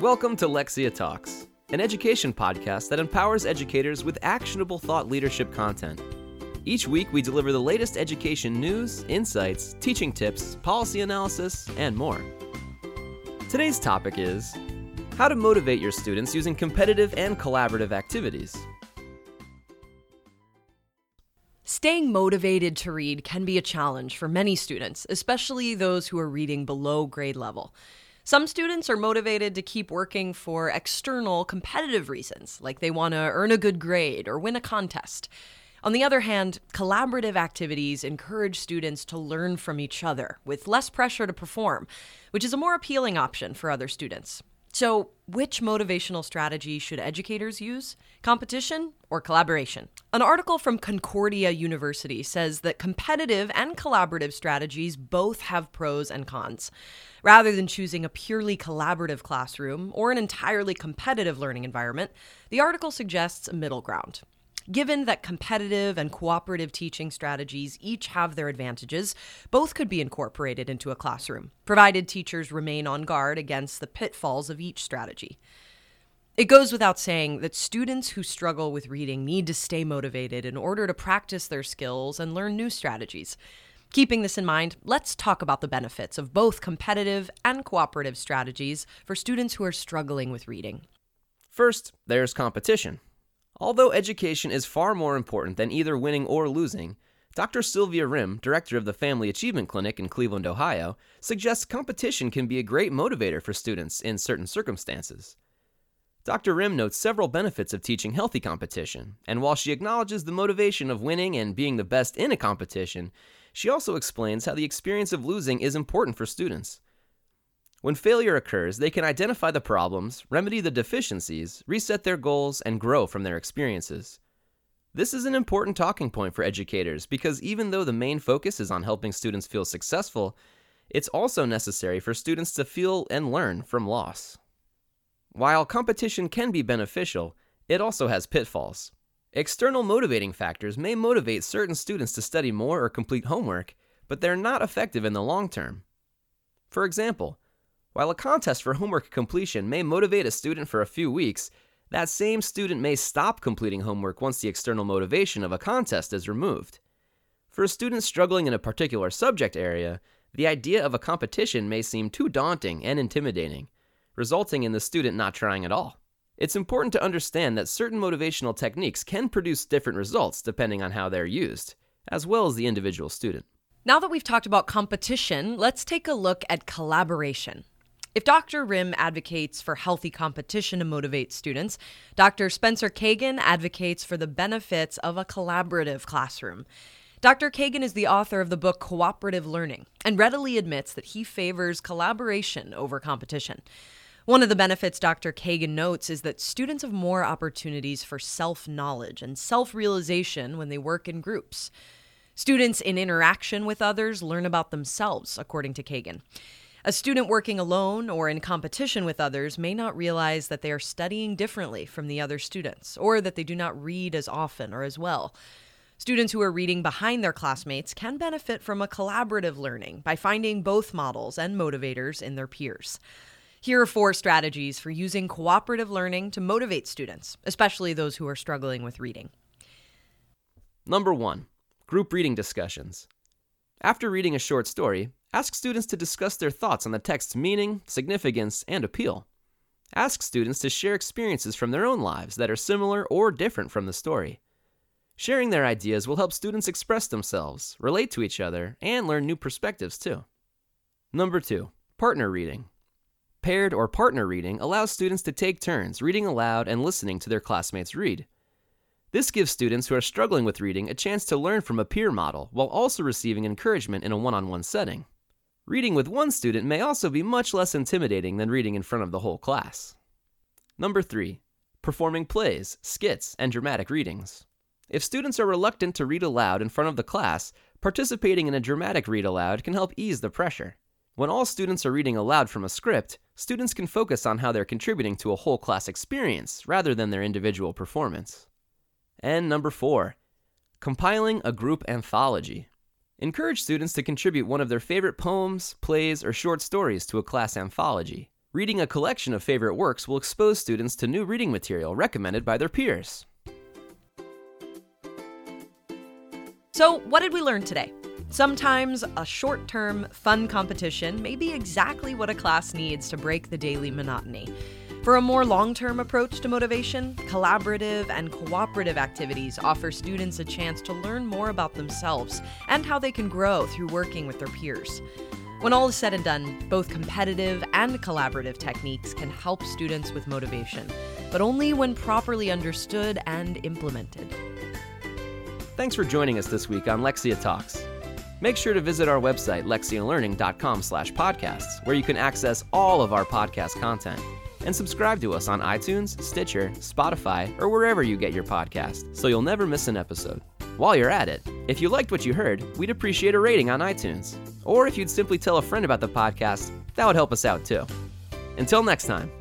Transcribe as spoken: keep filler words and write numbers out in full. Welcome to Lexia Talks, an education podcast that empowers educators with actionable thought leadership content. Each week, we deliver the latest education news, insights, teaching tips, policy analysis, and more. Today's topic is how to motivate your students using competitive and collaborative activities. Staying motivated to read can be a challenge for many students, especially those who are reading below grade level. Some students are motivated to keep working for external competitive reasons, like they want to earn a good grade or win a contest. On the other hand, collaborative activities encourage students to learn from each other with less pressure to perform, which is a more appealing option for other students. So, which motivational strategy should educators use? Competition or collaboration? An article from Concordia University says that competitive and collaborative strategies both have pros and cons. Rather than choosing a purely collaborative classroom or an entirely competitive learning environment, the article suggests a middle ground. Given that competitive and cooperative teaching strategies each have their advantages, both could be incorporated into a classroom, provided teachers remain on guard against the pitfalls of each strategy. It goes without saying that students who struggle with reading need to stay motivated in order to practice their skills and learn new strategies. Keeping this in mind, let's talk about the benefits of both competitive and cooperative strategies for students who are struggling with reading. First, there's competition. Although education is far more important than either winning or losing, Doctor Sylvia Rimm, director of the Family Achievement Clinic in Cleveland, Ohio, suggests competition can be a great motivator for students in certain circumstances. Doctor Rimm notes several benefits of teaching healthy competition, and while she acknowledges the motivation of winning and being the best in a competition, she also explains how the experience of losing is important for students. When failure occurs, they can identify the problems, remedy the deficiencies, reset their goals, and grow from their experiences. This is an important talking point for educators because even though the main focus is on helping students feel successful, it's also necessary for students to feel and learn from loss. While competition can be beneficial, it also has pitfalls. External motivating factors may motivate certain students to study more or complete homework, but they're not effective in the long term. For example, while a contest for homework completion may motivate a student for a few weeks, that same student may stop completing homework once the external motivation of a contest is removed. For students struggling in a particular subject area, the idea of a competition may seem too daunting and intimidating, resulting in the student not trying at all. It's important to understand that certain motivational techniques can produce different results depending on how they're used, as well as the individual student. Now that we've talked about competition, let's take a look at collaboration. If Doctor Rimm advocates for healthy competition to motivate students, Doctor Spencer Kagan advocates for the benefits of a collaborative classroom. Doctor Kagan is the author of the book Cooperative Learning and readily admits that he favors collaboration over competition. One of the benefits Doctor Kagan notes is that students have more opportunities for self-knowledge and self-realization when they work in groups. Students in interaction with others learn about themselves, according to Kagan. A student working alone or in competition with others may not realize that they are studying differently from the other students, or that they do not read as often or as well. Students who are reading behind their classmates can benefit from a collaborative learning by finding both models and motivators in their peers. Here are four strategies for using cooperative learning to motivate students, especially those who are struggling with reading. Number one, group reading discussions. After reading a short story, ask students to discuss their thoughts on the text's meaning, significance, and appeal. Ask students to share experiences from their own lives that are similar or different from the story. Sharing their ideas will help students express themselves, relate to each other, and learn new perspectives too. Number two, partner reading. Paired or partner reading allows students to take turns reading aloud and listening to their classmates read. This gives students who are struggling with reading a chance to learn from a peer model while also receiving encouragement in a one-on-one setting. Reading with one student may also be much less intimidating than reading in front of the whole class. Number three, performing plays, skits, and dramatic readings. If students are reluctant to read aloud in front of the class, participating in a dramatic read aloud can help ease the pressure. When all students are reading aloud from a script, students can focus on how they're contributing to a whole class experience rather than their individual performance. And number four, compiling a group anthology. Encourage students to contribute one of their favorite poems, plays, or short stories to a class anthology. Reading a collection of favorite works will expose students to new reading material recommended by their peers. So, what did we learn today? Sometimes a short-term, fun competition may be exactly what a class needs to break the daily monotony. For a more long-term approach to motivation, collaborative and cooperative activities offer students a chance to learn more about themselves and how they can grow through working with their peers. When all is said and done, both competitive and collaborative techniques can help students with motivation, but only when properly understood and implemented. Thanks for joining us this week on Lexia Talks. Make sure to visit our website, lexia learning dot com slash podcasts, where you can access all of our podcast content. And subscribe to us on iTunes, Stitcher, Spotify, or wherever you get your podcast, so you'll never miss an episode. While you're at it, if you liked what you heard, we'd appreciate a rating on iTunes. Or if you'd simply tell a friend about the podcast, that would help us out too. Until next time.